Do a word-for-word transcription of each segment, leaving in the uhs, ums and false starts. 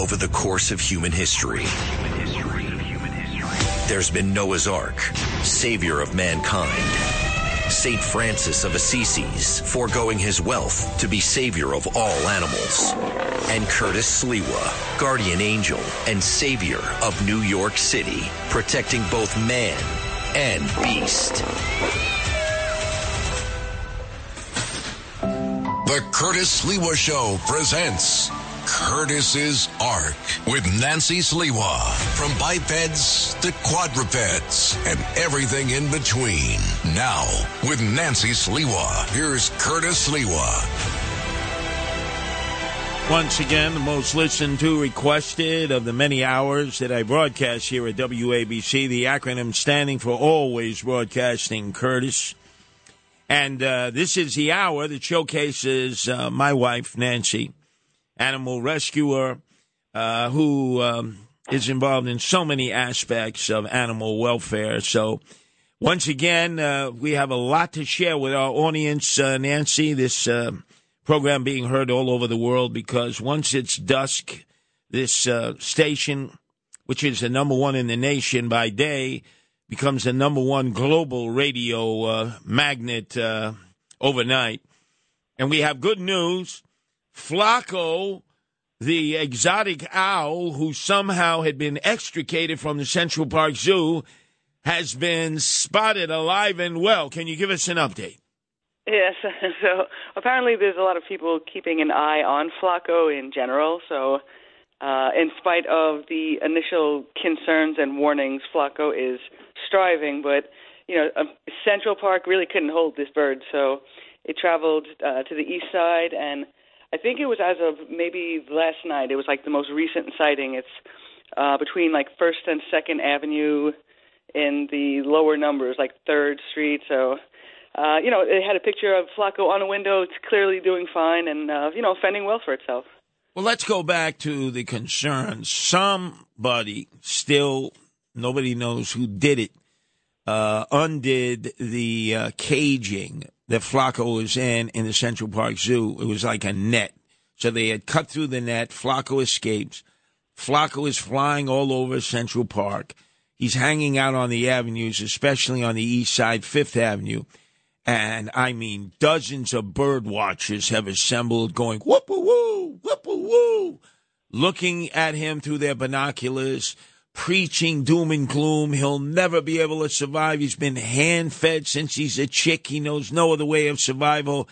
over the course of human history. There's been Noah's Ark, savior of mankind. Saint Francis of Assisi's, foregoing his wealth to be savior of all animals. And Curtis Sliwa, guardian angel and savior of New York City, protecting both man and beast. The Curtis Sliwa Show presents Curtis's Ark with Nancy Sliwa. From bipeds to quadrupeds and everything in between. Now, with Nancy Sliwa, here's Curtis Sliwa. Once again, the most listened to, requested of the many hours that I broadcast here at W A B C, the acronym standing for Always Broadcasting Curtis. And uh, this is the hour that showcases uh, my wife, Nancy, animal rescuer, uh, who um, is involved in so many aspects of animal welfare. So once again, uh, we have a lot to share with our audience, uh, Nancy, this uh, program being heard all over the world, because once it's dusk, this uh, station, which is the number one in the nation by day, becomes the number one global radio uh, magnet uh, overnight. And we have good news. Flacco, the exotic owl who somehow had been extricated from the Central Park Zoo, has been spotted alive and well. Can you give us an update? Yes. So apparently there's a lot of people keeping an eye on Flacco in general. So uh, in spite of the initial concerns and warnings, Flacco is striving. But, you know, Central Park really couldn't hold this bird. So it traveled uh, to the east side, and I think it was as of maybe last night. It was like the most recent sighting. It's uh, between like First and Second Avenue in the lower numbers, like Third Street. So, uh, you know, it had a picture of Flacco on a window. It's clearly doing fine and, uh, you know, fending well for itself. Well, let's go back to the concern. Somebody still, nobody knows who did it, uh, undid the uh, caging that Flacco was in, in the Central Park Zoo. It was like a net. So they had cut through the net. Flacco escapes. Flacco is flying all over Central Park. He's hanging out on the avenues, especially on the east side, Fifth Avenue. And, I mean, dozens of bird watchers have assembled going, whoop-a-woo, whoop-a-woo, looking at him through their binoculars, preaching doom and gloom. He'll never be able to survive. He's been hand-fed since he's a chick. He knows no other way of survival.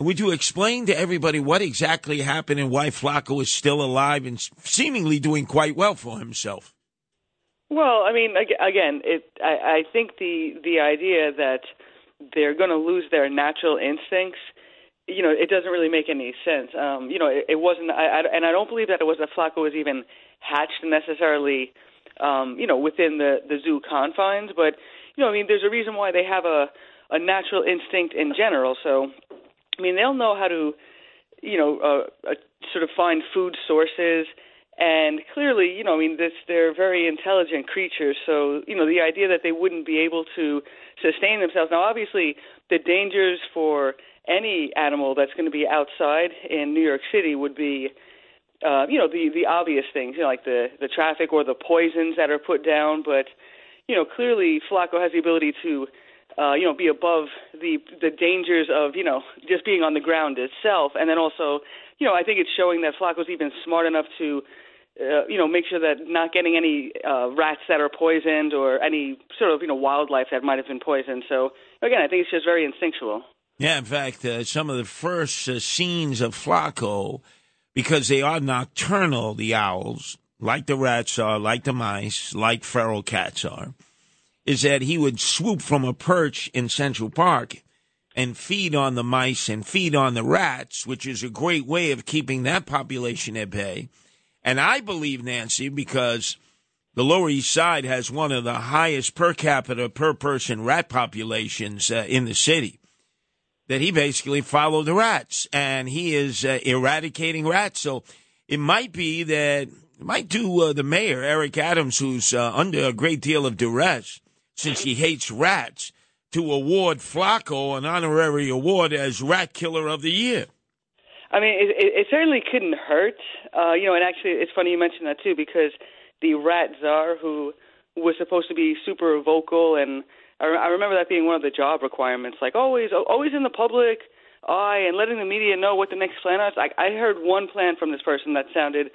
Would you explain to everybody what exactly happened and why Flacco is still alive and seemingly doing quite well for himself? Well, I mean, again, it, I, I think the, the idea that they're going to lose their natural instincts, you know, it doesn't really make any sense. Um, you know, it, it wasn't, I, I, and I don't believe that it was that Flacco was even hatched necessarily, um, you know, within the, the zoo confines. But, you know, I mean, there's a reason why they have a, a natural instinct in general. So, I mean, they'll know how to, you know, uh, uh, sort of find food sources. And clearly, you know, I mean, this, they're very intelligent creatures. So, you know, the idea that they wouldn't be able to sustain themselves. Now, obviously, the dangers for any animal that's going to be outside in New York City would be, Uh, you know, the, the obvious things, you know, like the, the traffic or the poisons that are put down. But, you know, clearly Flacco has the ability to, uh, you know, be above the the dangers of, you know, just being on the ground itself. And then also, you know, I think it's showing that Flacco's even smart enough to, uh, you know, make sure that not getting any uh, rats that are poisoned or any sort of, you know, wildlife that might have been poisoned. So, again, I think it's just very instinctual. Yeah, in fact, uh, some of the first uh, scenes of Flacco, because they are nocturnal, the owls, like the rats are, like the mice, like feral cats are, is that he would swoop from a perch in Central Park and feed on the mice and feed on the rats, which is a great way of keeping that population at bay. And I believe, Nancy, because the Lower East Side has one of the highest per capita, per person rat populations uh, in the city, that he basically followed the rats, and he is uh, eradicating rats. So it might be that, it might do uh, the mayor, Eric Adams, who's uh, under a great deal of duress, since he hates rats, to award Flacco an honorary award as Rat Killer of the Year. I mean, it, it, it certainly couldn't hurt. Uh, you know, and actually, it's funny you mentioned that, too, because the rat czar, who was supposed to be super vocal, and I, re- I remember that being one of the job requirements, like always always in the public eye and letting the media know what the next plan is. I, I heard one plan from this person that sounded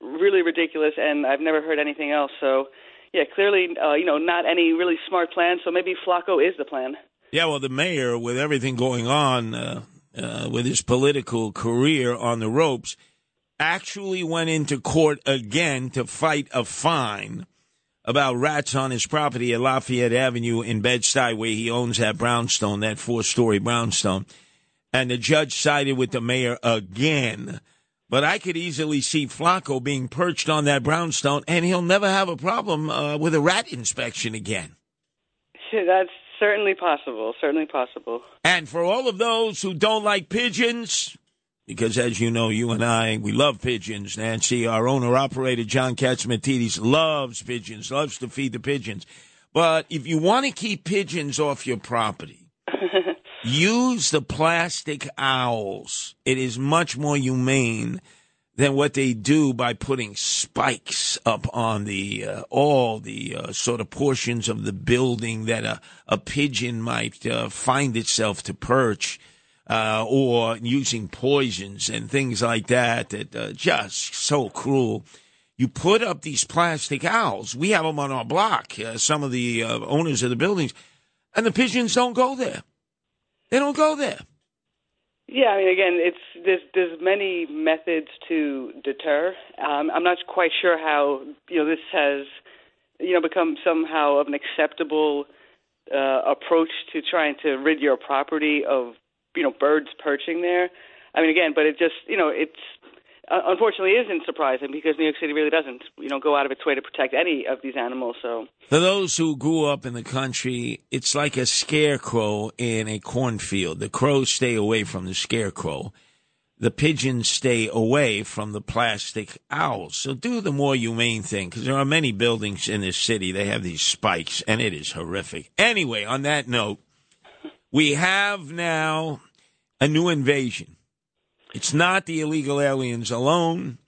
really ridiculous, and I've never heard anything else. So, yeah, clearly, uh, you know, not any really smart plan, so maybe Flacco is the plan. Yeah, well, the mayor, with everything going on uh, uh, with his political career on the ropes, actually went into court again to fight a fine about rats on his property at Lafayette Avenue in Bed-Stuy, where he owns that brownstone, that four-story brownstone. And the judge sided with the mayor again. But I could easily see Flacco being perched on that brownstone, and he'll never have a problem uh, with a rat inspection again. That's certainly possible, certainly possible. And for all of those who don't like pigeons, because as you know, you and I, we love pigeons, Nancy. Our owner-operator, John Katsimatidis, loves pigeons, loves to feed the pigeons. But if you want to keep pigeons off your property, use the plastic owls. It is much more humane than what they do by putting spikes up on the uh, all the uh, sort of portions of the building that a, a pigeon might uh, find itself to perch, uh, or using poisons and things like that that uh, just so cruel. You put up these plastic owls. We have them on our block, uh, some of the uh, owners of the buildings, and the pigeons don't go there. They don't go there. Yeah, I mean, again, it's there's there's many methods to deter. Um, I'm not quite sure how you know this has you know become somehow of an acceptable uh, approach to trying to rid your property of you know birds perching there. I mean, again, but it just you know it's uh, unfortunately isn't surprising because New York City really doesn't you know go out of its way to protect any of these animals. So for those who grew up in the country, it's like a scarecrow in a cornfield. The crows stay away from the scarecrow. The pigeons stay away from the plastic owls. So do the more humane thing, because there are many buildings in this city. They have these spikes, and it is horrific. Anyway, on that note, we have now a new invasion. It's not the illegal aliens alone.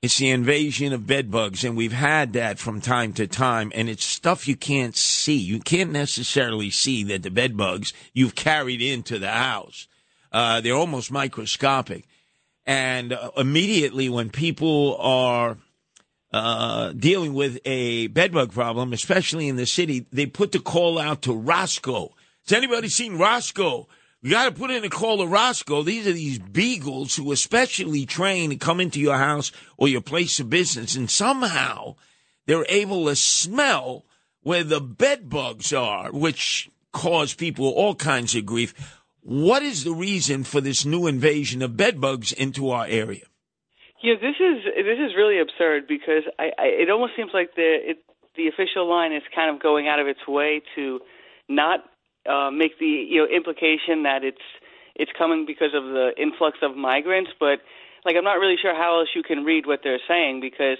It's the invasion of bedbugs, and we've had that from time to time, and it's stuff you can't see. You can't necessarily see that the bedbugs you've carried into the house. Uh, they're almost microscopic. And uh, immediately when people are uh, dealing with a bedbug problem, especially in the city, they put the call out to Roscoe. Has anybody seen Roscoe? You got to put in a call to Roscoe. These are these beagles who are specially trained to come into your house or your place of business, and somehow they're able to smell where the bed bugs are, which cause people all kinds of grief. What is the reason for this new invasion of bed bugs into our area? Yeah, this is this is really absurd because I, I, it almost seems like the it, the official line is kind of going out of its way to not Uh, make the you know implication that it's it's coming because of the influx of migrants, but like I'm not really sure how else you can read what they're saying because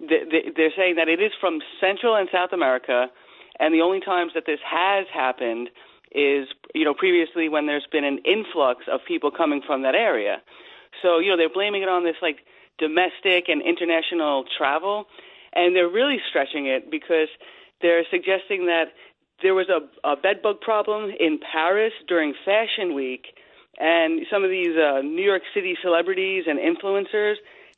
th- th- they're saying that it is from Central and South America, and the only times that this has happened is you know previously when there's been an influx of people coming from that area. So you know they're blaming it on this like domestic and international travel, and they're really stretching it because they're suggesting that there was a, a bedbug problem in Paris during Fashion Week, and some of these uh, New York City celebrities and influencers,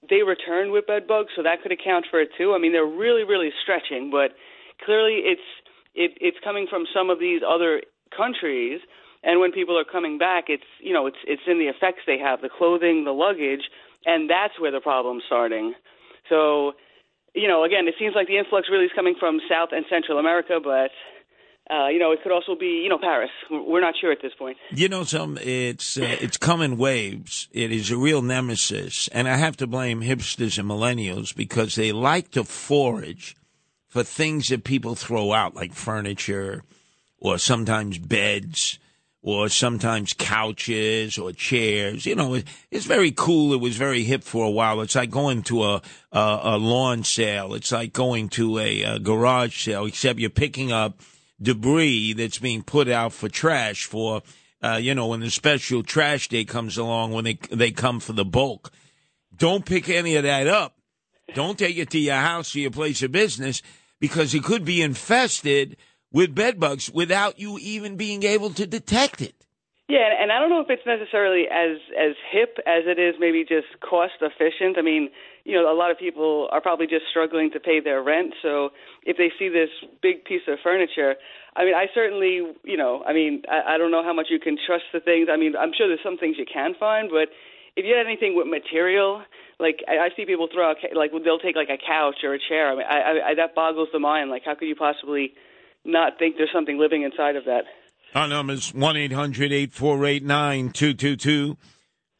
they returned with bedbugs, so that could account for it too. I mean, they're really, really stretching, but clearly it's it, it's coming from some of these other countries, and when people are coming back, it's you know it's it's in the effects they have, the clothing, the luggage, and that's where the problem's starting. So, you know, again, it seems like the influx really is coming from South and Central America, but Uh, you know, it could also be, you know, Paris. We're not sure at this point. You know, some it's uh, it's come in waves. It is a real nemesis. And I have to blame hipsters and millennials because they like to forage for things that people throw out, like furniture or sometimes beds or sometimes couches or chairs. You know, it, it's very cool. It was very hip for a while. It's like going to a, a, a lawn sale. It's like going to a, a garage sale, except you're picking up debris that's being put out for trash, for uh, you know, when the special trash day comes along, when they they come for the bulk. Don't pick any of that up. Don't take it to your house or your place of business, because it could be infested with bed bugs without you even being able to detect it. Yeah, and I don't know if it's necessarily as, as hip as it is maybe just cost efficient. I mean, you know, a lot of people are probably just struggling to pay their rent. So if they see this big piece of furniture, I mean, I certainly, you know, I mean, I, I don't know how much you can trust the things. I mean, I'm sure there's some things you can find, but if you had anything with material, like I, I see people throw out, like they'll take like a couch or a chair. I mean, I, I, that boggles the mind. Like, how could you possibly not think there's something living inside of that? Our number is one eight hundred eight four eight nine two two two.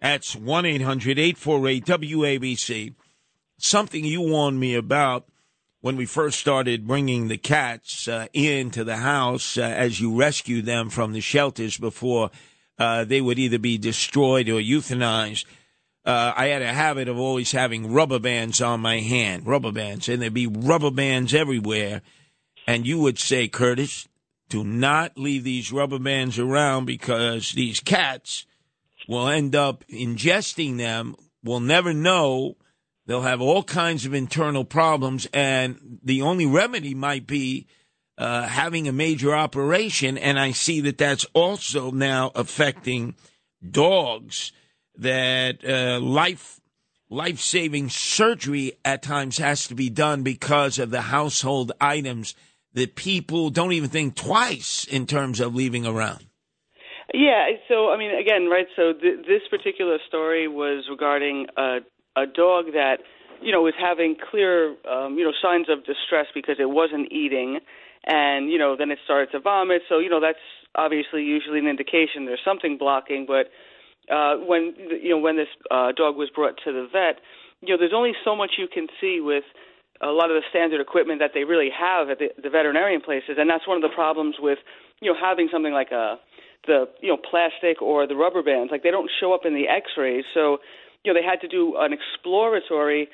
That's one eight hundred eight four eight W A B C. Something you warned me about when we first started bringing the cats uh, into the house uh, as you rescued them from the shelters before uh, they would either be destroyed or euthanized. Uh, I had a habit of always having rubber bands on my hand, rubber bands, and there'd be rubber bands everywhere. And you would say, Curtis, do not leave these rubber bands around because these cats will end up ingesting them. We'll never know. They'll have all kinds of internal problems. And the only remedy might be uh, having a major operation. And I see that that's also now affecting dogs, that uh, life, life-saving surgery at times has to be done because of the household items that people don't even think twice in terms of leaving around. Yeah, so, I mean, again, right, so th- this particular story was regarding a, a dog that, you know, was having clear, um, you know, signs of distress because it wasn't eating, and, you know, then it started to vomit, so, you know, that's obviously usually an indication there's something blocking, but uh, when, you know, when this uh, dog was brought to the vet, you know, there's only so much you can see with a lot of the standard equipment that they really have at the, the veterinarian places, and that's one of the problems with, you know, having something like a, the, you know, plastic or the rubber bands. Like, they don't show up in the x-rays, so, you know, they had to do an exploratory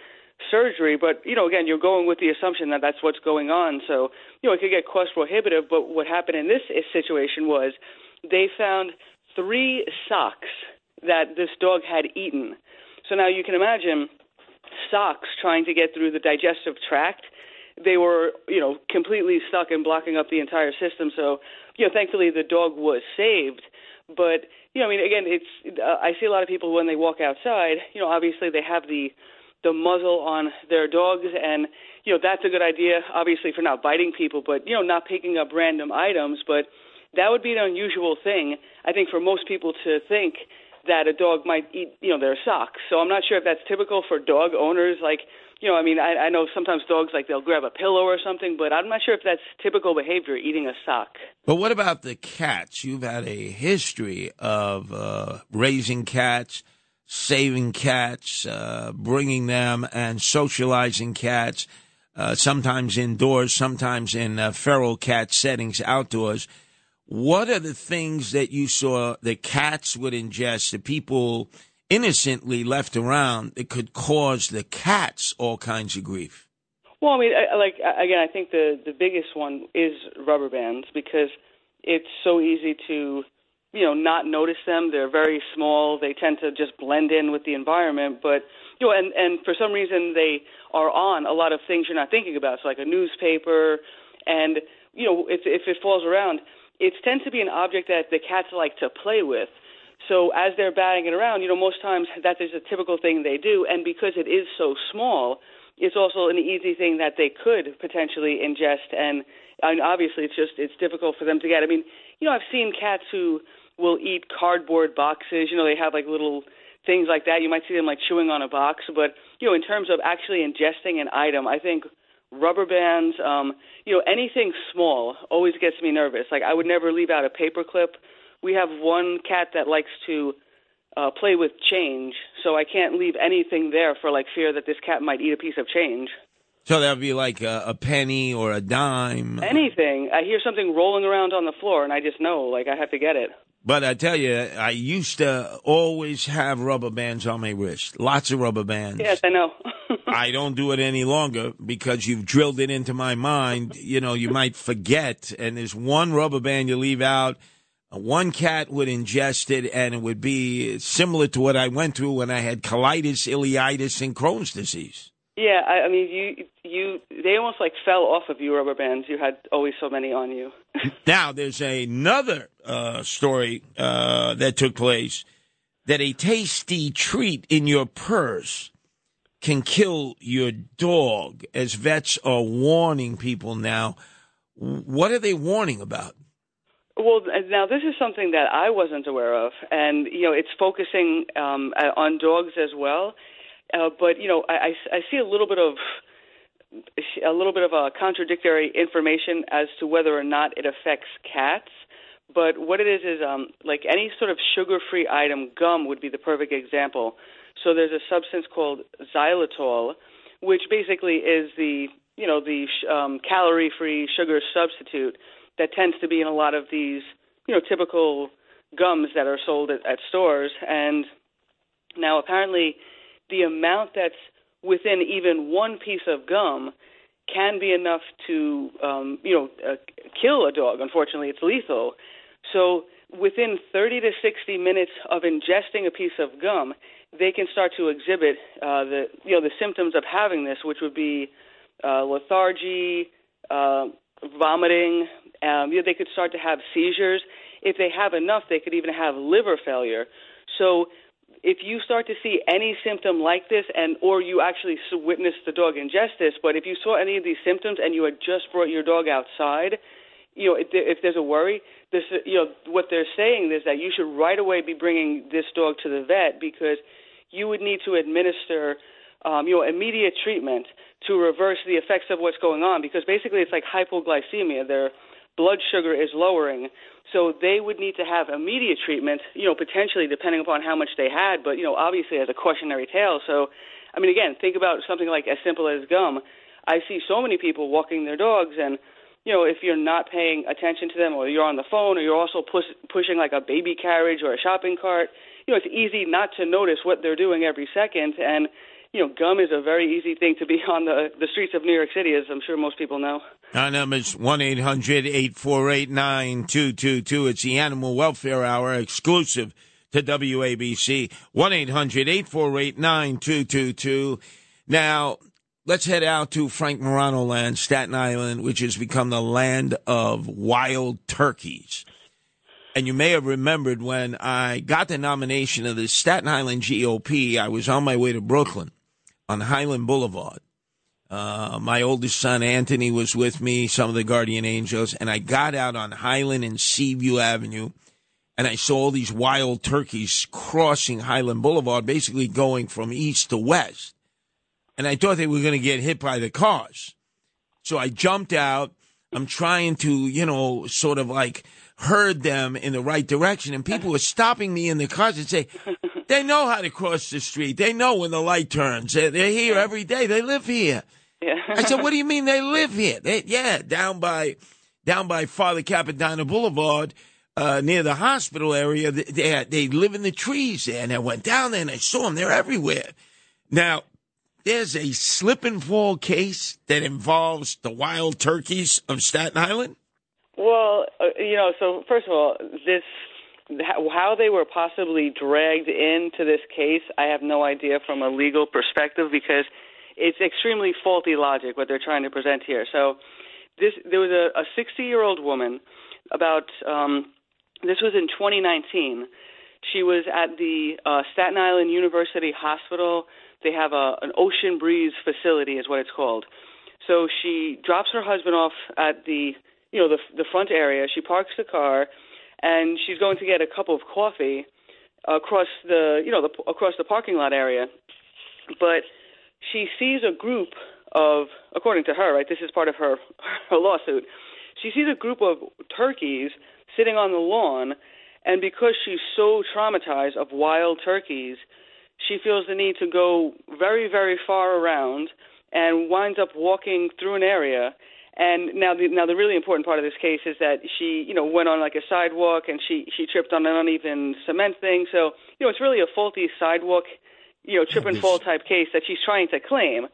surgery, but, you know, again, you're going with the assumption that that's what's going on, so, you know, it could get cost prohibitive, but what happened in this situation was they found three socks that this dog had eaten. So now you can imagine socks trying to get through the digestive tract. They were, you know, completely stuck and blocking up the entire system. So, you know, thankfully the dog was saved. But, you know, I mean, again, it's uh, I see a lot of people when they walk outside, you know, obviously they have the the muzzle on their dogs, and, you know, that's a good idea, obviously, for not biting people, but, you know, not picking up random items. But that would be an unusual thing, I think, for most people to think that a dog might eat, you know, their socks. So I'm not sure if that's typical for dog owners. Like, you know, I mean, I, I know sometimes dogs, like, they'll grab a pillow or something, but I'm not sure if that's typical behavior, eating a sock. But what about the cats? You've had a history of uh, raising cats, saving cats, uh, bringing them and socializing cats, uh, sometimes indoors, sometimes in uh, feral cat settings outdoors. What are the things that you saw the cats would ingest that people innocently left around that could cause the cats all kinds of grief? Well, I mean, I, like, again, I think the, the biggest one is rubber bands, because it's so easy to, you know, not notice them. They're very small. They tend to just blend in with the environment. But, you know, and, and for some reason they are on a lot of things you're not thinking about. So like a newspaper, and, you know, if, if it falls around, it tends to be an object that the cats like to play with. So as they're batting it around, you know, most times that is a typical thing they do. And because it is so small, it's also an easy thing that they could potentially ingest. And, and obviously it's just, it's difficult for them to get. I mean, you know, I've seen cats who will eat cardboard boxes. You know, they have like little things like that. You might see them like chewing on a box. But, you know, in terms of actually ingesting an item, I think rubber bands, um, you know, anything small always gets me nervous. Like, I would never leave out a paper clip. We have one cat that likes to uh, play with change, so I can't leave anything there for, like, fear that this cat might eat a piece of change. So that would be like a, a penny or a dime. Anything. I hear something rolling around on the floor, and I just know, like, I have to get it. But I tell you, I used to always have rubber bands on my wrist. Lots of rubber bands. Yes, I know. I don't do it any longer because you've drilled it into my mind. You know, you might forget, and there's one rubber band you leave out One cat would ingest it, and it would be similar to what I went through when I had colitis, ileitis, and Crohn's disease. Yeah, I, I mean, you, you, they almost like fell off of you, rubber bands. You had always so many on you. Now, there's another uh, story uh, that took place, that a tasty treat in your purse can kill your dog, as vets are warning people now. What are they warning about? Well, now, this is something that I wasn't aware of, and, you know, it's focusing um, on dogs as well. Uh, but, you know, I, I see a little bit of a little bit of a contradictory information as to whether or not it affects cats. But what it is is um, like any sort of sugar-free item, gum would be the perfect example. So there's a substance called xylitol, which basically is the, you know, the um, calorie-free sugar substitute that tends to be in a lot of these, you know, typical gums that are sold at, at stores. And now apparently the amount that's within even one piece of gum can be enough to, um, you know, uh, kill a dog. Unfortunately, it's lethal. So within thirty to sixty minutes of ingesting a piece of gum, they can start to exhibit uh, the, you know, the symptoms of having this, which would be uh, lethargy, uh, vomiting. Um, you know, they could start to have seizures. If they have enough, they could even have liver failure. So if you start to see any symptom like this, and or you actually witness the dog ingest this, but if you saw any of these symptoms and you had just brought your dog outside, you know, if, if there's a worry, this, you know, what they're saying is that you should right away be bringing this dog to the vet, because you would need to administer um, you know, immediate treatment to reverse the effects of what's going on, because basically it's like hypoglycemia. They're blood sugar is lowering, so they would need to have immediate treatment, you know, potentially depending upon how much they had, but, you know, obviously as a cautionary tale. So, I mean, again, think about something like as simple as gum. I see so many people walking their dogs, and, you know, if you're not paying attention to them, or you're on the phone, or you're also push, pushing like a baby carriage or a shopping cart, you know, it's easy not to notice what they're doing every second. And, you know, gum is a very easy thing to be on the, the streets of New York City, as I'm sure most people know. Our number is one eight hundred eight four eight nine two two two. It's the Animal Welfare Hour, exclusive to W A B C, one eight hundred eight four eight nine two two two. Now, let's head out to Frank Morano Land, Staten Island, which has become the land of wild turkeys. And you may have remembered when I got the nomination of the Staten Island G O P, I was on my way to Brooklyn on Highland Boulevard. Uh, my oldest son, Anthony, was with me, some of the guardian angels, and I got out on Highland and Seaview Avenue, and I saw all these wild turkeys crossing Highland Boulevard, basically going from east to west, and I thought they were going to get hit by the cars. So I jumped out. I'm trying to, you know, sort of like herd them in the right direction, and people were stopping me in the cars and say, they know how to cross the street. They know when the light turns. They're, they're here every day. They live here. Yeah. I said, what do you mean they live here? They, yeah, down by down by Father Capodanno Boulevard, uh, near the hospital area, they, they, they live in the trees there. And I went down there and I saw them. They're everywhere. Now, there's a slip and fall case that involves the wild turkeys of Staten Island. Well, you know, so first of all, this how they were possibly dragged into this case, I have no idea from a legal perspective, because it's extremely faulty logic what they're trying to present here. So this there was a, a sixty-year-old woman about um, this was in twenty nineteen. She was at the uh, Staten Island University Hospital. They have a, an Ocean Breeze facility is what it's called. So she drops her husband off at the, you know, the, the front area. She parks the car, and she's going to get a cup of coffee across the, you know, the, across the parking lot area. But she sees a group of, according to her, right, this is part of her, her lawsuit. She sees a group of turkeys sitting on the lawn, and because she's so traumatized of wild turkeys, she feels the need to go very, very far around and winds up walking through an area. And now the, now the really important part of this case is that she, you know, went on like a sidewalk, and she, she tripped on an uneven cement thing. So, you know, it's really a faulty sidewalk, you know, trip and fall type case that she's trying to claim.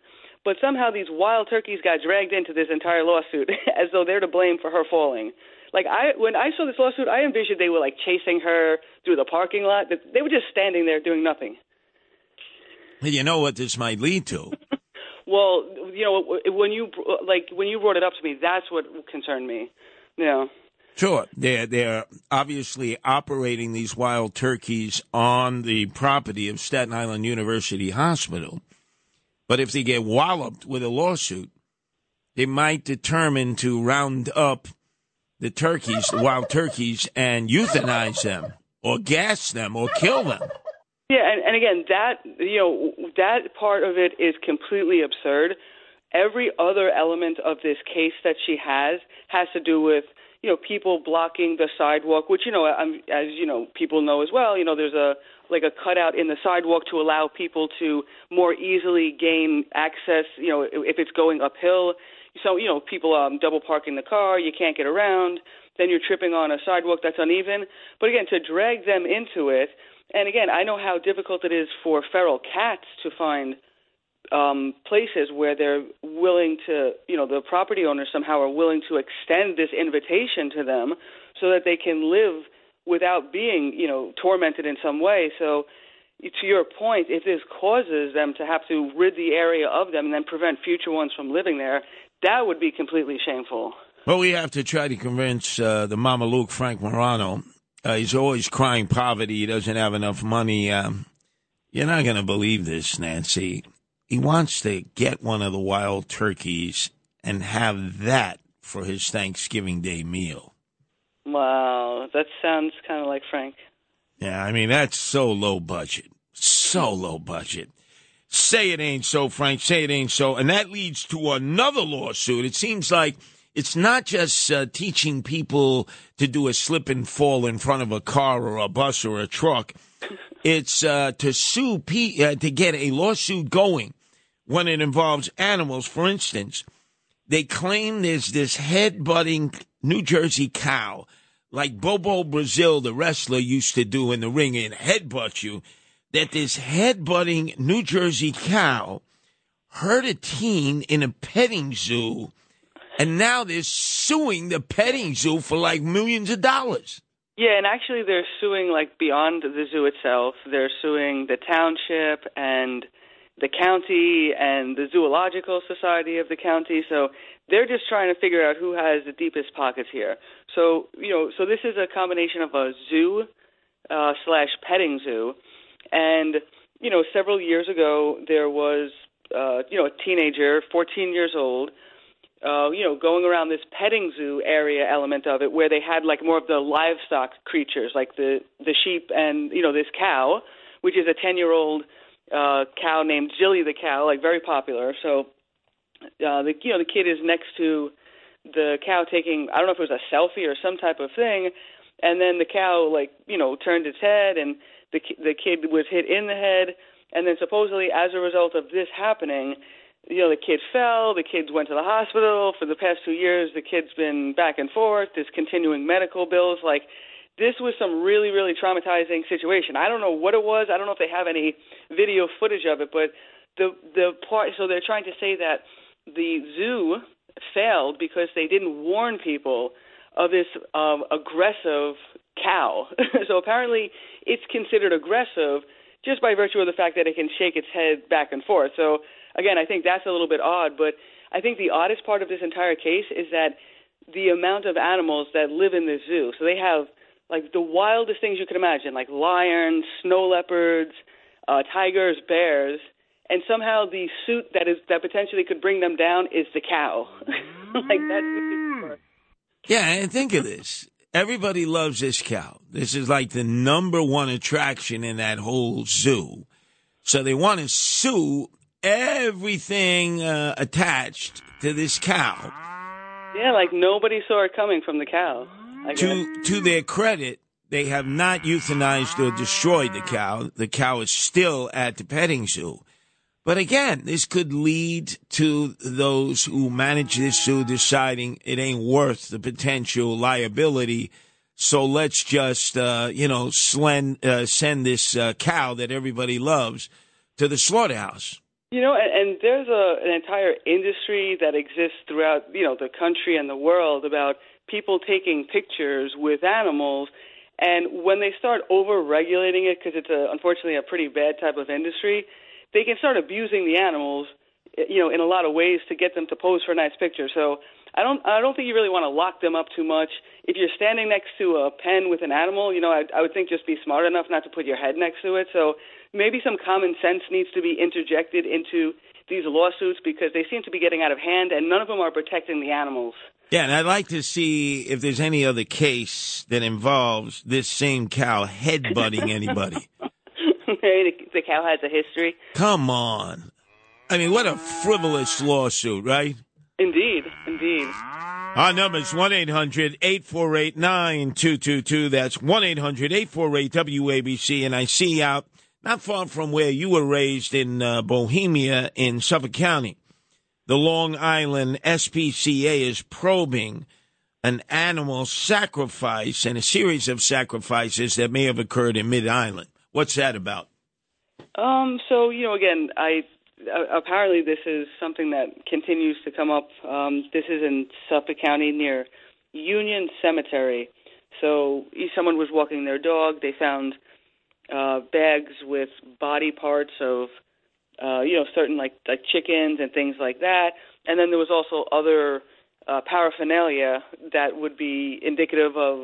But somehow these wild turkeys got dragged into this entire lawsuit as though they're to blame for her falling. Like, I, when I saw this lawsuit, I envisioned they were, like, chasing her through the parking lot. They were just standing there doing nothing. And you know what this might lead to? Well, you know, when you, like, when you brought it up to me, that's what concerned me, you know. Sure. They're, they're obviously operating these wild turkeys on the property of Staten Island University Hospital. But if they get walloped with a lawsuit, they might determine to round up the turkeys, the wild turkeys, and euthanize them or gas them or kill them. Yeah, and, and again, that, you know, that part of it is completely absurd. Every other element of this case that she has has to do with, you know, people blocking the sidewalk, which, you know, I'm, as you know, people know as well, you know, there's a like a cutout in the sidewalk to allow people to more easily gain access, you know, if it's going uphill. So, you know, people um, double parking the car, you can't get around, then you're tripping on a sidewalk that's uneven. But again, to drag them into it, and again, I know how difficult it is for feral cats to find um, places where they're willing to, you know, the property owners somehow are willing to extend this invitation to them so that they can live without being, you know, tormented in some way. So to your point, if this causes them to have to rid the area of them and then prevent future ones from living there, that would be completely shameful. Well, we have to try to convince uh, the Mameluke, Frank Morano. Uh, he's always crying poverty. He doesn't have enough money. Um, you're not going to believe this, Nancy. He wants to get one of the wild turkeys and have that for his Thanksgiving Day meal. Wow, that sounds kind of like Frank. Yeah, I mean, that's so low budget. So low budget. Say it ain't so, Frank. Say it ain't so. And that leads to another lawsuit. It seems like it's not just uh, teaching people to do a slip and fall in front of a car or a bus or a truck. It's uh, to sue P- uh, to get a lawsuit going when it involves animals. For instance, they claim there's this head-butting New Jersey cow, like Bobo Brazil, the wrestler, used to do in the ring and headbutt you, that this headbutting New Jersey cow hurt a teen in a petting zoo, and now they're suing the petting zoo for, like, millions of dollars. Yeah, and actually they're suing, like, beyond the zoo itself. They're suing the township and the county and the Zoological Society of the county. So they're just trying to figure out who has the deepest pockets here. So, you know, so this is a combination of a zoo uh, slash petting zoo. And, you know, several years ago, there was, uh, you know, a teenager, fourteen years old, uh, you know, going around this petting zoo area element of it where they had, like, more of the livestock creatures, like the, the sheep and, you know, this cow, which is a ten-year-old uh, cow named Jilly the Cow, like, very popular. So, uh, the, you know, the kid is next to the cow taking, I don't know if it was a selfie or some type of thing, and then the cow, like, you know, turned its head and The, the kid was hit in the head, and then supposedly as a result of this happening, you know, the kid fell, the kid went to the hospital. For the past two years, the kid's been back and forth, there's continuing medical bills. Like, this was some really, really traumatizing situation. I don't know what it was. I don't know if they have any video footage of it, but the the part, so they're trying to say that the zoo failed because they didn't warn people of this um, aggressive cow. So apparently it's considered aggressive just by virtue of the fact that it can shake its head back and forth. So again, I think that's a little bit odd, but I think the oddest part of this entire case is that the amount of animals that live in the zoo. So they have, like, the wildest things you can imagine, like lions, snow leopards, uh, tigers, bears, and somehow the suit that is that potentially could bring them down is the cow. Like, that's the yeah, I didn't think of this. Everybody loves this cow. This is like the number one attraction in that whole zoo. So they want to sue everything uh, attached to this cow. Yeah, like nobody saw it coming from the cow. To, to their credit, they have not euthanized or destroyed the cow. The cow is still at the petting zoo. But again, this could lead to those who manage this zoo deciding it ain't worth the potential liability. So let's just, uh, you know, slend, uh, send this uh, cow that everybody loves to the slaughterhouse. You know, and, and there's a, an entire industry that exists throughout, you know, the country and the world about people taking pictures with animals. And when they start over-regulating it, because it's, a, unfortunately, a pretty bad type of industry, they can start abusing the animals, you know, in a lot of ways to get them to pose for a nice picture. So I don't I don't think you really want to lock them up too much. If you're standing next to a pen with an animal, you know, I, I would think just be smart enough not to put your head next to it. So maybe some common sense needs to be interjected into these lawsuits, because they seem to be getting out of hand and none of them are protecting the animals. Yeah, and I'd like to see if there's any other case that involves this same cow headbutting anybody. The cow has a history. Come on. I mean, what a frivolous lawsuit, right? Indeed, indeed. Our number is one eight hundred eight four eight nine two two two. That's one eight hundred eight four eight W A B C. And I see out not far from where you were raised in uh, Bohemia in Suffolk County, the Long Island S P C A is probing an animal sacrifice and a series of sacrifices that may have occurred in Mid-Island. What's that about? Um. So, you know, again, I... apparently this is something that continues to come up. Um, this is in Suffolk County near Union Cemetery. So someone was walking their dog. They found uh, bags with body parts of, uh, you know, certain like, like chickens and things like that. And then there was also other uh, paraphernalia that would be indicative of,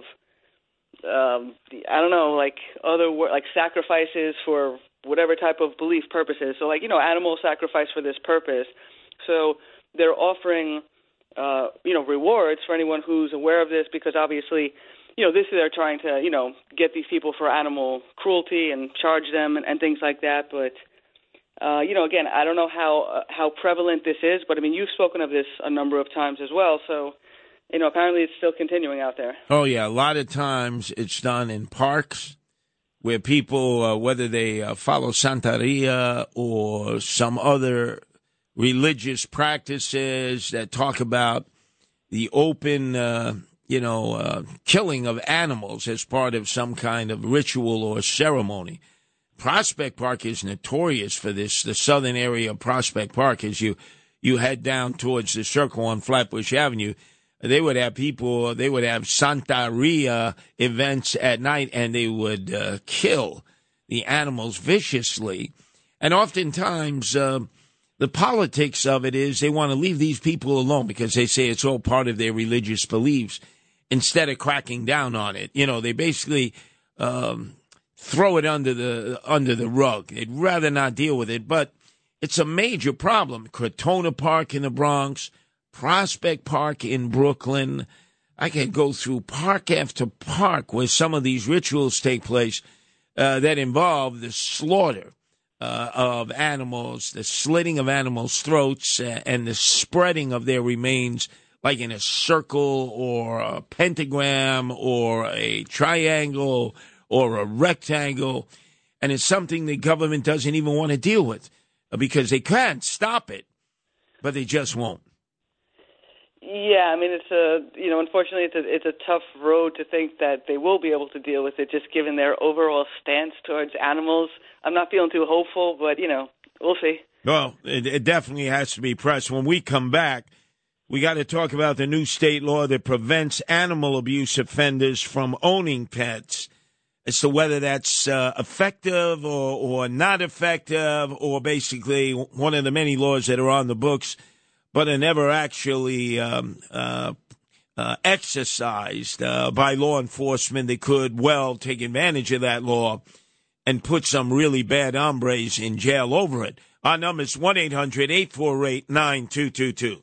um, I don't know, like other like sacrifices for whatever type of belief purposes. So, like, you know, animal sacrifice for this purpose. So they're offering, uh, you know, rewards for anyone who's aware of this, because obviously, you know, this they're trying to, you know, get these people for animal cruelty and charge them and, and things like that. But, uh, you know, again, I don't know how, uh, how prevalent this is, but, I mean, you've spoken of this a number of times as well. So, you know, apparently it's still continuing out there. Oh, yeah. A lot of times it's done in parks, where people, uh, whether they uh, follow Santeria or some other religious practices that talk about the open, uh, you know, uh, killing of animals as part of some kind of ritual or ceremony. Prospect Park is notorious for this. The southern area of Prospect Park, as you, you head down towards the circle on Flatbush Avenue, they would have people, they would have Santeria events at night, and they would uh, kill the animals viciously. And oftentimes, uh, the politics of it is they want to leave these people alone because they say it's all part of their religious beliefs instead of cracking down on it. You know, they basically um, throw it under the, under the rug. They'd rather not deal with it, but it's a major problem. Crotona Park in the Bronx, Prospect Park in Brooklyn. I can go through park after park where some of these rituals take place uh, that involve the slaughter uh, of animals, the slitting of animals' throats, uh, and the spreading of their remains like in a circle or a pentagram or a triangle or a rectangle. And it's something the government doesn't even want to deal with because they can't stop it, but they just won't. Yeah, I mean, it's a, you know, unfortunately, it's a, it's a tough road to think that they will be able to deal with it, just given their overall stance towards animals. I'm not feeling too hopeful, but, you know, we'll see. Well, it, it definitely has to be pressed. When we come back, we got to talk about the new state law that prevents animal abuse offenders from owning pets as to whether that's uh, effective or, or not effective, or basically one of the many laws that are on the books but are never actually um, uh, uh, exercised uh, by law enforcement that could well take advantage of that law and put some really bad hombres in jail over it. Our number is one eight hundred eight four eight nine two two two.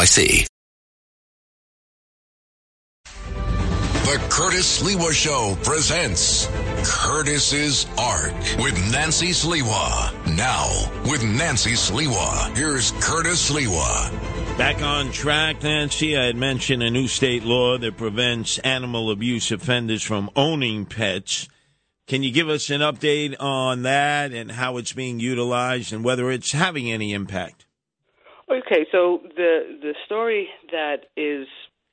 D. The Curtis Sliwa Show presents Curtis's Ark with Nancy Sliwa. Now, with Nancy Sliwa, here's Curtis Sliwa. Back on track, Nancy. I had mentioned a new state law that prevents animal abuse offenders from owning pets. Can you give us an update on that and how it's being utilized and whether it's having any impact? Okay, so the the story that is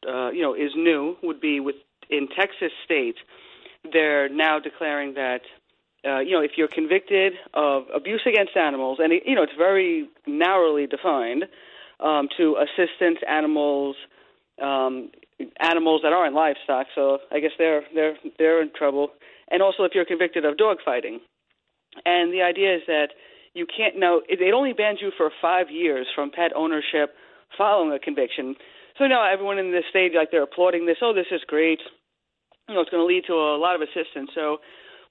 uh, you know is new would be with in Texas state. They're now declaring that uh, you know if you're convicted of abuse against animals, and it, you know it's very narrowly defined um, to assistance animals, um, animals that aren't livestock. So I guess they're they're they're in trouble. And also if you're convicted of dogfighting. And the idea is that you can't know – it only bans you for five years from pet ownership following a conviction. So now everyone in this state, like, they're applauding this. Oh, this is great. You know, it's going to lead to a lot of assistance. So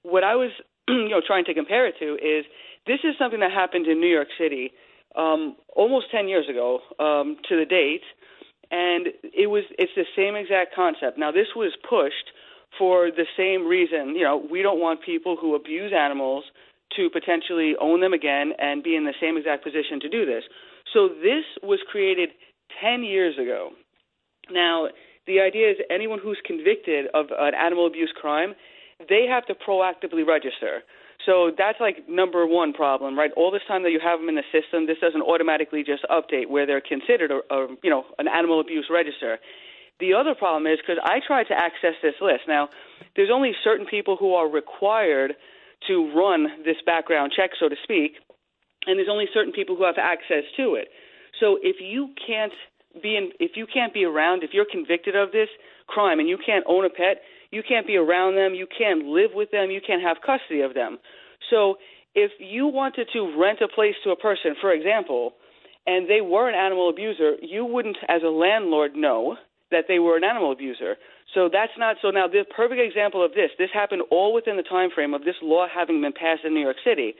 what I was, you know, trying to compare it to is this is something that happened in New York City um, almost ten years ago um, to the date, and it was it's the same exact concept. Now, this was pushed – for the same reason. You know, we don't want people who abuse animals to potentially own them again and be in the same exact position to do this. So this was created ten years ago. Now, the idea is anyone who's convicted of an animal abuse crime, they have to proactively register. So that's like number one problem, right? All this time that you have them in the system, this doesn't automatically just update where they're considered a, a, you know, an animal abuse register. The other problem is because I tried to access this list. Now, there's only certain people who are required to run this background check, so to speak, and there's only certain people who have access to it. So if you can't be in, if you can't be around, if you're convicted of this crime and you can't own a pet, you can't be around them, you can't live with them, you can't have custody of them. So if you wanted to rent a place to a person, for example, and they were an animal abuser, you wouldn't, as a landlord, know that they were an animal abuser. So that's not – so now the perfect example of this, this happened all within the time frame of this law having been passed in New York City.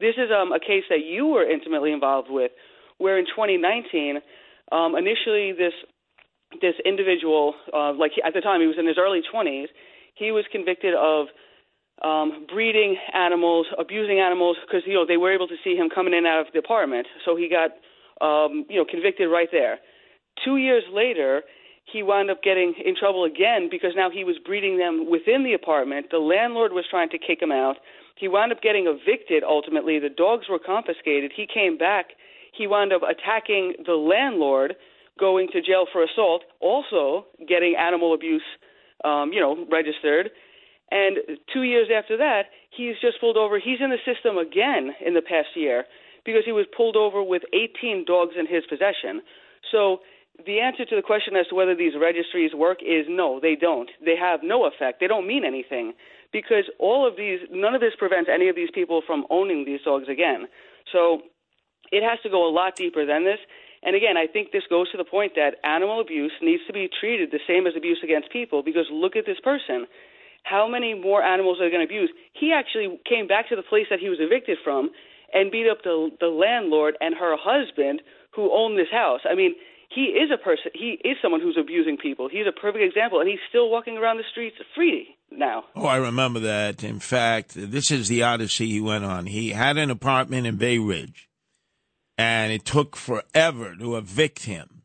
This is um, a case that you were intimately involved with where in twenty nineteen, um, initially this this individual, uh, like he, at the time he was in his early twenties, he was convicted of um, breeding animals, abusing animals because, you know, they were able to see him coming in and out of the apartment. So he got, um, you know, convicted right there. Two years later – he wound up getting in trouble again because now he was breeding them within the apartment. The landlord was trying to kick him out. He wound up getting evicted ultimately. The dogs were confiscated. He came back. He wound up attacking the landlord, going to jail for assault, also getting animal abuse, um, you know, registered. And two years after that, he's just pulled over. He's in the system again in the past year because he was pulled over with eighteen dogs in his possession. So the answer to the question as to whether these registries work is no, they don't. They have no effect. They don't mean anything because all of these, none of this prevents any of these people from owning these dogs again. So it has to go a lot deeper than this. And again, I think this goes to the point that animal abuse needs to be treated the same as abuse against people because look at this person. How many more animals are they going to abuse? He actually came back to the place that he was evicted from and beat up the, the landlord and her husband who owned this house. I mean, he is a person. He is someone who's abusing people. He's a perfect example, and he's still walking around the streets free now. Oh, I remember that. In fact, this is the odyssey he went on. He had an apartment in Bay Ridge, and it took forever to evict him.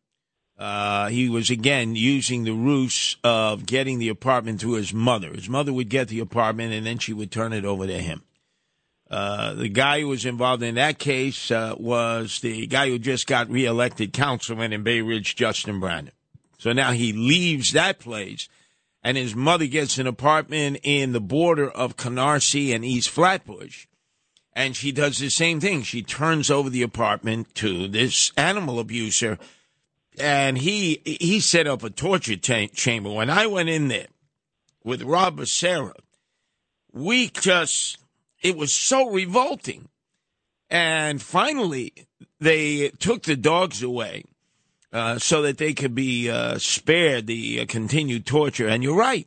Uh, he was, again, using the ruse of getting the apartment to his mother. His mother would get the apartment, and then she would turn it over to him. Uh, the guy who was involved in that case uh, was the guy who just got reelected councilman in Bay Ridge, Justin Brandon. So now he leaves that place, and his mother gets an apartment in the border of Canarsie and East Flatbush, and she does the same thing. She turns over the apartment to this animal abuser, and he he set up a torture t- chamber. When I went in there with Rob Becerra, we just... it was so revolting. And finally, they took the dogs away uh, so that they could be uh, spared the uh, continued torture. And you're right.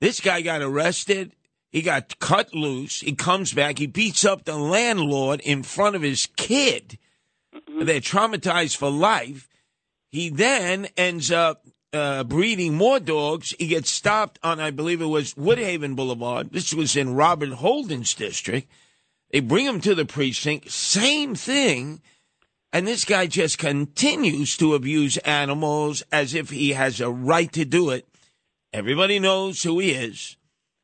This guy got arrested. He got cut loose. He comes back. He beats up the landlord in front of his kid. They're traumatized for life. He then ends up uh, breeding more dogs, he gets stopped on, I believe it was Woodhaven Boulevard. This was in Robert Holden's district. They bring him to the precinct, same thing, and this guy just continues to abuse animals as if he has a right to do it. Everybody knows who he is,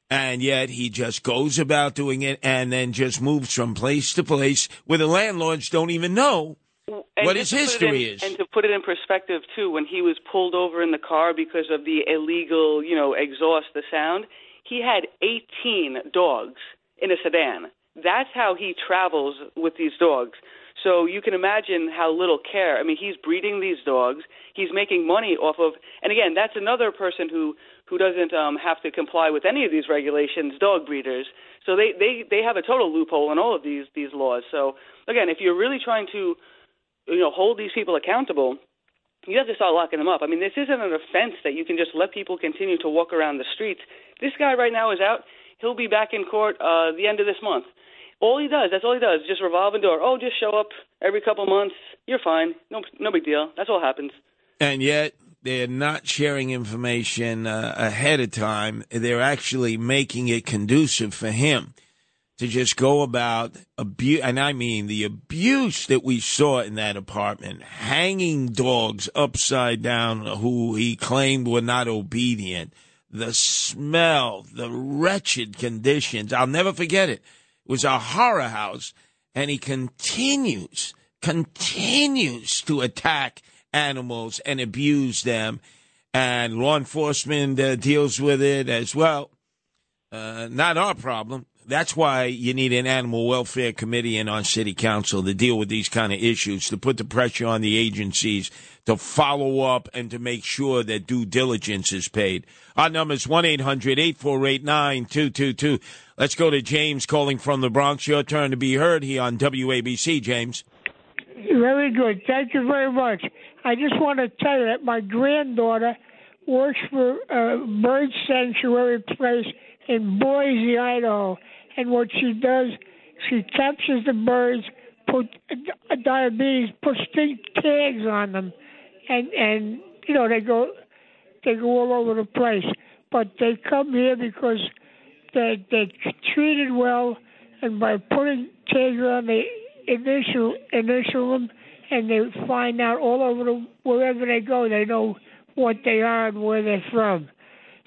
and yet he just goes about doing it and then just moves from place to place where the landlords don't even know and what his history in, is. And to put it in perspective, too, when he was pulled over in the car because of the illegal, you know, exhaust, the sound, he had eighteen dogs in a sedan. That's how he travels with these dogs. So you can imagine how little care. I mean, he's breeding these dogs. He's making money off of, and again, that's another person who, who doesn't um, have to comply with any of these regulations, dog breeders. So they, they, they have a total loophole in all of these these laws. So, again, if you're really trying to, you know, hold these people accountable, you have to start locking them up. I mean, this isn't an offense that you can just let people continue to walk around the streets. This guy right now is out. He'll be back in court uh, the end of this month. All he does, that's all he does, just revolving door. Oh, just show up every couple months. You're fine. No, no big deal. That's all happens. And yet they're not sharing information uh, ahead of time. They're actually making it conducive for him to just go about abuse. And I mean the abuse that we saw in that apartment, hanging dogs upside down who he claimed were not obedient. The smell, the wretched conditions. I'll never forget it. It was a horror house, and he continues, continues to attack animals and abuse them, and law enforcement uh, deals with it as well. Uh, not our problem. That's why you need an animal welfare committee in our city council to deal with these kind of issues, to put the pressure on the agencies to follow up and to make sure that due diligence is paid. Our number is one eight hundred eight four eight nine two two two. Let's go to James calling from the Bronx. Your turn to be heard here on W A B C, James. Very good. Thank you very much. I just want to tell you that my granddaughter works for a bird sanctuary place in Boise, Idaho, and what she does, she captures the birds, put uh, diabetes, puts stink tags on them, and and you know they go, they go all over the place. But they come here because they they're treated well, and by putting tags on, they initial initial them, and they find out all over the, wherever they go, they know what they are and where they're from.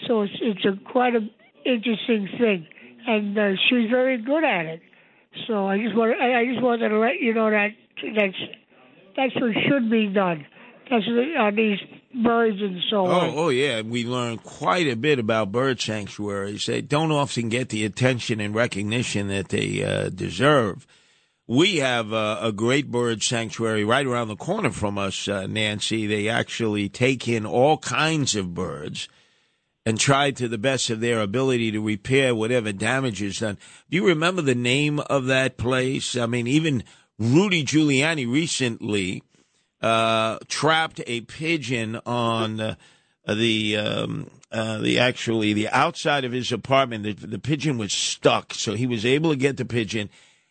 So it's it's a quite a interesting thing, and uh, she's very good at it. So I just want I just wanted to let you know that that's that's what should be done. That's on these birds and so oh, on. Oh yeah, we learn quite a bit about bird sanctuaries. They don't often get the attention and recognition that they uh, deserve. We have uh, a great bird sanctuary right around the corner from us, uh, Nancy. They actually take in all kinds of birds and try to the best of their ability to repair whatever damage is done. Do you remember the name of that place? I mean, even Rudy Giuliani recently uh, trapped a pigeon on uh, the um, uh, the actually the outside of his apartment. The, the pigeon was stuck, so he was able to get the pigeon,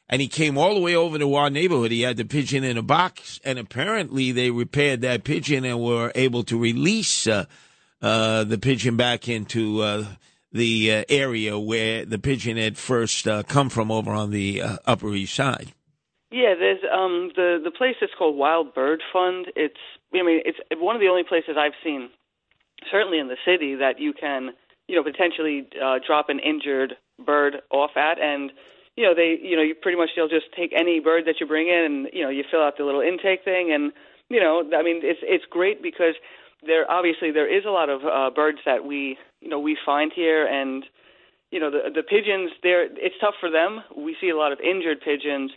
and he came all the way over to our neighborhood. He had the pigeon in a box, and apparently they repaired that pigeon and were able to release Uh, Uh, the pigeon back into uh, the uh, area where the pigeon had first uh, come from over on the uh, Upper East Side. Yeah, there's um, the the place is called Wild Bird Fund. It's I mean it's one of the only places I've seen, certainly in the city, that you can you know potentially uh, drop an injured bird off at, and you know they you know you pretty much they'll just take any bird that you bring in, and you know you fill out the little intake thing, and you know I mean it's it's great because there obviously there is a lot of uh, birds that we you know we find here, and you know the the pigeons there, it's tough for them. We see a lot of injured pigeons,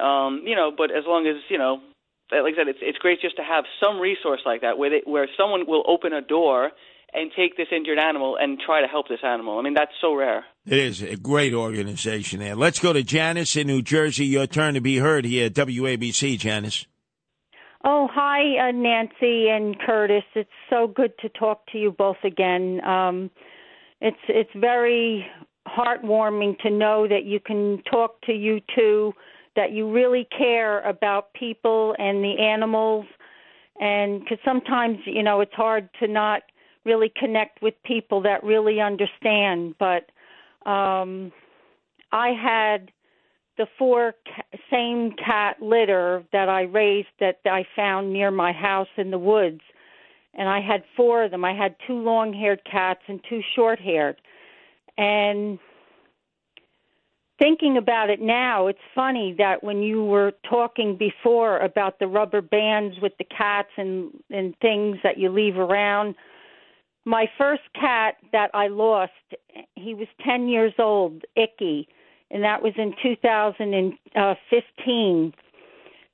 um, you know. But as long as you know, like I said, it's it's great just to have some resource like that where they, where someone will open a door and take this injured animal and try to help this animal. I mean, that's so rare. It is a great organization there. Let's go to Janice in New Jersey. Your turn to be heard here at W A B C, Janice. Oh, hi, uh, Nancy and Curtis. It's so good to talk to you both again. Um, it's it's very heartwarming to know that you can talk to you two, that you really care about people and the animals, And because sometimes, you know, it's hard to not really connect with people that really understand. But um, I had the four ca- same cat litter that I raised that I found near my house in the woods. And I had four of them. I had two long-haired cats and two short-haired. And thinking about it now, it's funny that when you were talking before about the rubber bands with the cats and, and things that you leave around, my first cat that I lost, he was ten years old, Icky, and that was in two thousand fifteen.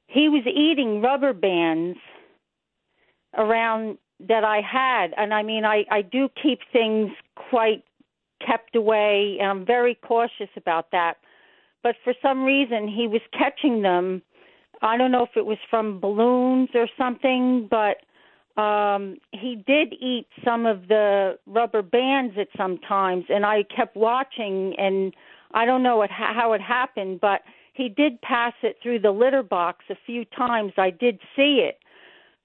He was eating rubber bands around that I had. And I mean, I, I do keep things quite kept away, and I'm very cautious about that. But for some reason, he was catching them. I don't know if it was from balloons or something, but um, he did eat some of the rubber bands at some times, and I kept watching, and I don't know what, how it happened, but he did pass it through the litter box a few times. I did see it.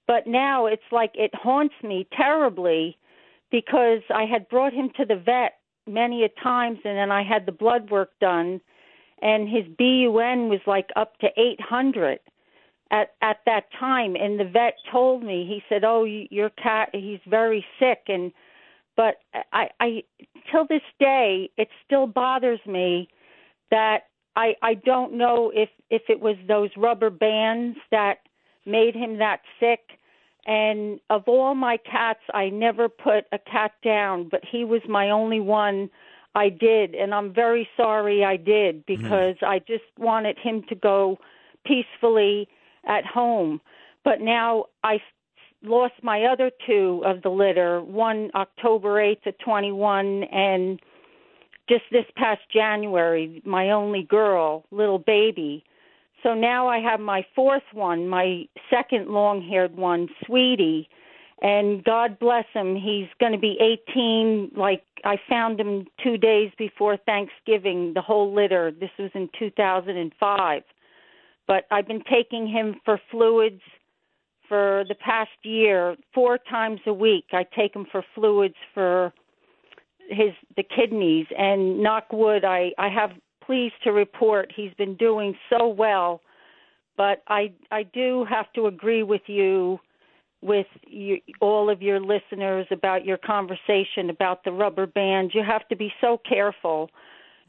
But now it's like it haunts me terribly because I had brought him to the vet many a times, and then I had the blood work done, and his B U N was like up to eight hundred at at that time. And the vet told me, he said, "Oh, your cat, he's very sick." And but I, I till this day, it still bothers me that I I don't know if if it was those rubber bands that made him that sick. And of all my cats, I never put a cat down, but he was my only one I did. And I'm very sorry I did, because mm-hmm. I just wanted him to go peacefully at home. But now I lost my other two of the litter, one October eighth of twenty-one, and just this past January, my only girl, little baby. So now I have my fourth one, my second long-haired one, Sweetie, and God bless him. He's going to be eighteen. Like, I found him two days before Thanksgiving, the whole litter. This was in two thousand five. But I've been taking him for fluids for the past year, four times a week. I take him for fluids for his the kidneys, and knock wood, I, I have... pleased to report he's been doing so well. But I I do have to agree with you, with you, all of your listeners, about your conversation about the rubber bands. You have to be so careful.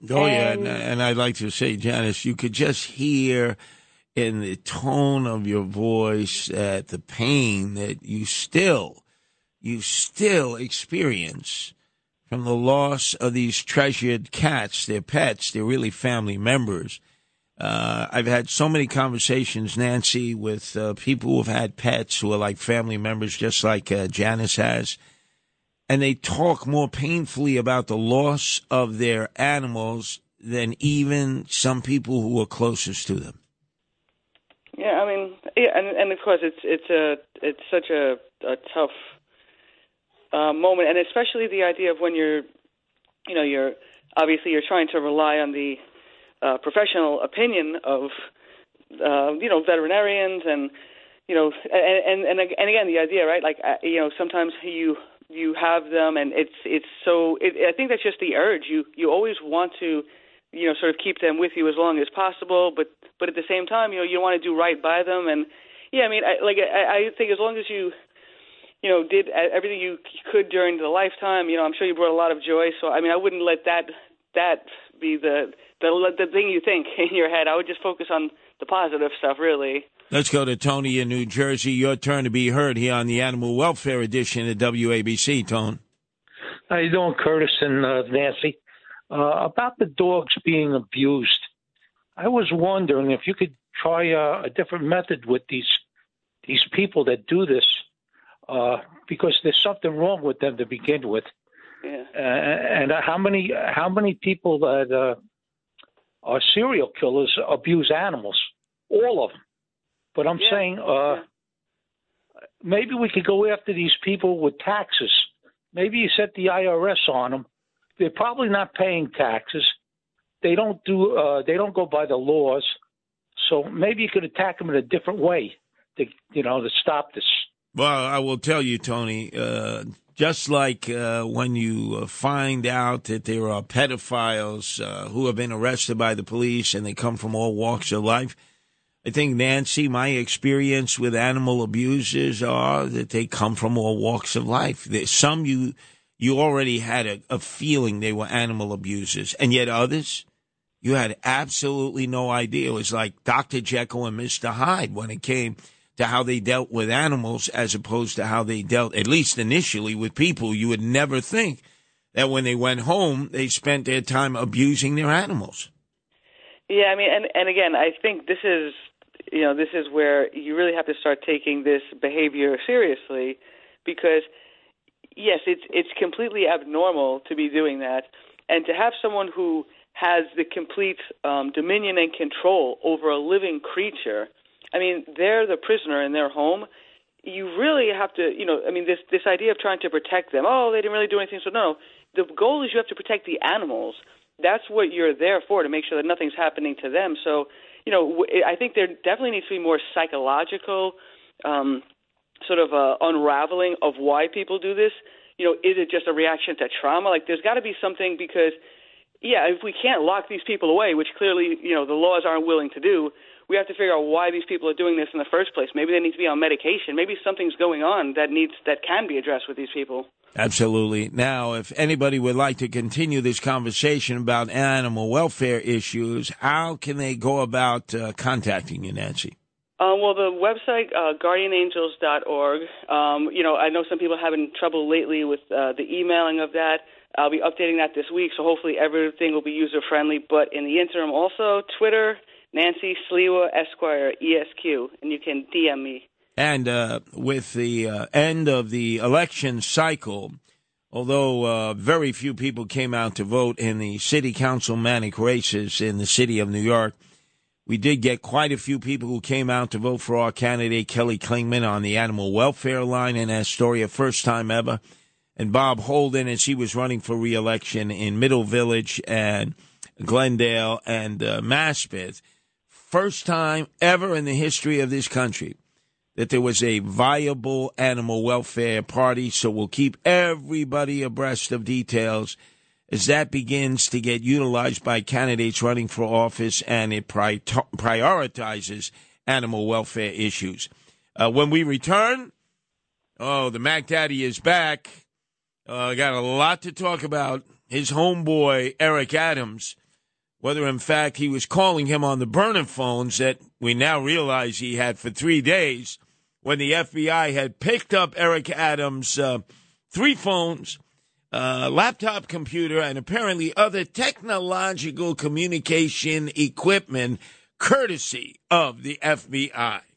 Oh, and, yeah, and, and I'd like to say, Janice, you could just hear in the tone of your voice uh, the pain that you still, you still experience from the loss of these treasured cats. They're pets. They're really family members. Uh, I've had so many conversations, Nancy, with uh, people who have had pets who are like family members, just like uh, Janice has. And they talk more painfully about the loss of their animals than even some people who are closest to them. Yeah, I mean, yeah, and, and of course, it's it's a it's such a, a tough Uh, moment, and especially the idea of when you're, you know, you're obviously you're trying to rely on the uh, professional opinion of, uh, you know, veterinarians, and you know, and and and again the idea, right? Like, you know, sometimes you you have them, and it's it's so. It, I think that's just the urge. You you always want to, you know, sort of keep them with you as long as possible, but but at the same time, you know, you want to do right by them, and yeah, I mean, I, like I, I think as long as you. you know, did everything you could during the lifetime. You know, I'm sure you brought a lot of joy. So, I mean, I wouldn't let that that be the the, the thing you think in your head. I would just focus on the positive stuff, really. Let's go to Tony in New Jersey. Your turn to be heard here on the Animal Welfare Edition at W A B C, Tone. How you doing, Curtis and uh, Nancy? Uh, about the dogs being abused, I was wondering if you could try uh, a different method with these these people that do this. Uh, because there's something wrong with them to begin with, yeah. uh, and uh, how many how many people that uh, are serial killers abuse animals? All of them. But I'm yeah. saying uh, yeah. maybe we could go after these people with taxes. Maybe you set the I R S on them. They're probably not paying taxes. They don't do. Uh, they don't go by the laws. So maybe you could attack them in a different way. To, you know, to stop this. Well, I will tell you, Tony, uh, just like uh, when you find out that there are pedophiles uh, who have been arrested by the police and they come from all walks of life, I think, Nancy, my experience with animal abusers are that they come from all walks of life. There's some you you already had a, a feeling they were animal abusers, and yet others you had absolutely no idea. It was like Doctor Jekyll and Mister Hyde when it came to how they dealt with animals as opposed to how they dealt, at least initially, with people. You would never think that when they went home, they spent their time abusing their animals. Yeah, I mean, and, and again, I think this is, you know, this is where you really have to start taking this behavior seriously, because, yes, it's it's completely abnormal to be doing that. And to have someone who has the complete um, dominion and control over a living creature, I mean, they're the prisoner in their home. You really have to, you know, I mean, this, this idea of trying to protect them, oh, they didn't really do anything, so no, the goal is you have to protect the animals. That's what you're there for, to make sure that nothing's happening to them. So, you know, I think there definitely needs to be more psychological um, sort of uh, unraveling of why people do this. You know, is it just a reaction to trauma? Like, there's got to be something, because, yeah, if we can't lock these people away, which clearly, you know, the laws aren't willing to do, we have to figure out why these people are doing this in the first place. Maybe they need to be on medication. Maybe something's going on that needs that can be addressed with these people. Absolutely. Now, if anybody would like to continue this conversation about animal welfare issues, how can they go about uh, contacting you, Nancy? Uh, well, the website, uh, guardian angels dot org. Um, you know, I know some people are having trouble lately with uh, the emailing of that. I'll be updating that this week, so hopefully everything will be user-friendly. But in the interim, also, Twitter, Nancy Sliwa, Esquire, E S Q, and you can D M me. And uh, with the uh, end of the election cycle, although uh, very few people came out to vote in the city council manic races in the city of New York, we did get quite a few people who came out to vote for our candidate, Kelly Klingman, on the animal welfare line in Astoria, first time ever, and Bob Holden, and she was running for re-election in Middle Village and Glendale and uh, Maspeth. First time ever in the history of this country that there was a viable animal welfare party, so we'll keep everybody abreast of details as that begins to get utilized by candidates running for office, and it pri- prioritizes animal welfare issues. Uh, when we return, oh, the Mac Daddy is back. Uh, got a lot to talk about. His homeboy, Eric Adams, whether, in fact, he was calling him on the burner phones that we now realize he had for three days, when the F B I had picked up Eric Adams' uh, three phones, uh, laptop computer, and apparently other technological communication equipment courtesy of the F B I.